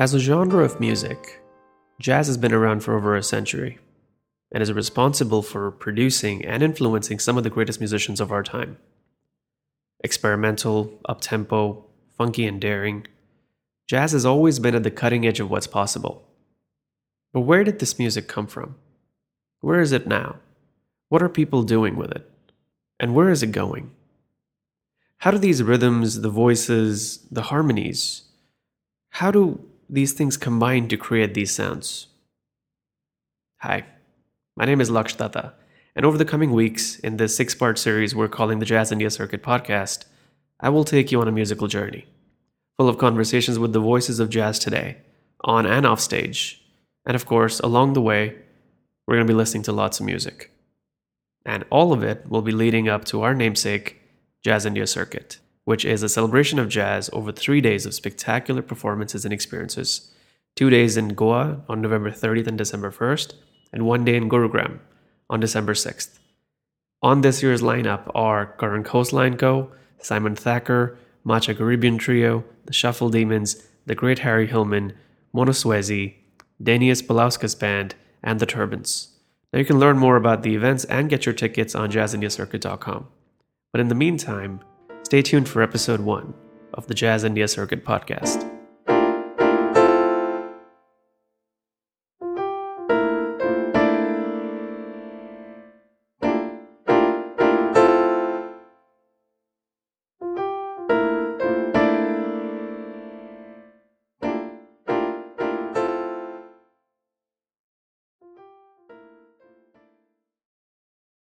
As a genre of music, jazz has been around for over a century and is responsible for producing and influencing some of the greatest musicians of our time. Experimental, up-tempo, funky and daring, jazz has always been at the cutting edge of what's possible. But where did this music come from? Where is it now? What are people doing with it? And where is it going? How do these rhythms, the voices, the harmonies, how do these things combine to create these sounds? Hi, my name is Laksh Datta, and over the coming weeks, in this 6-part series we're calling the Jazz India Circuit podcast, I will take you on a musical journey, full of conversations with the voices of jazz today, on and off stage, and of course, along the way, we're going to be listening to lots of music. And all of it will be leading up to our namesake, Jazz India Circuit, which is a celebration of jazz over 3 days of spectacular performances and experiences. 2 days in Goa on November 30th and December 1st, and 1 day in Gurugram on December 6th. On this year's lineup are Karan Koslineco, Simon Thacker, Macha Gariban Trio, The Shuffle Demons, The Great Harry Hillman, Mono Suezi, Denny Spilowska's band, and The Turbans. Now you can learn more about the events and get your tickets on jazzindiacircuit.com. But in the meantime, stay tuned for episode 1 of the Jazz India Circuit podcast.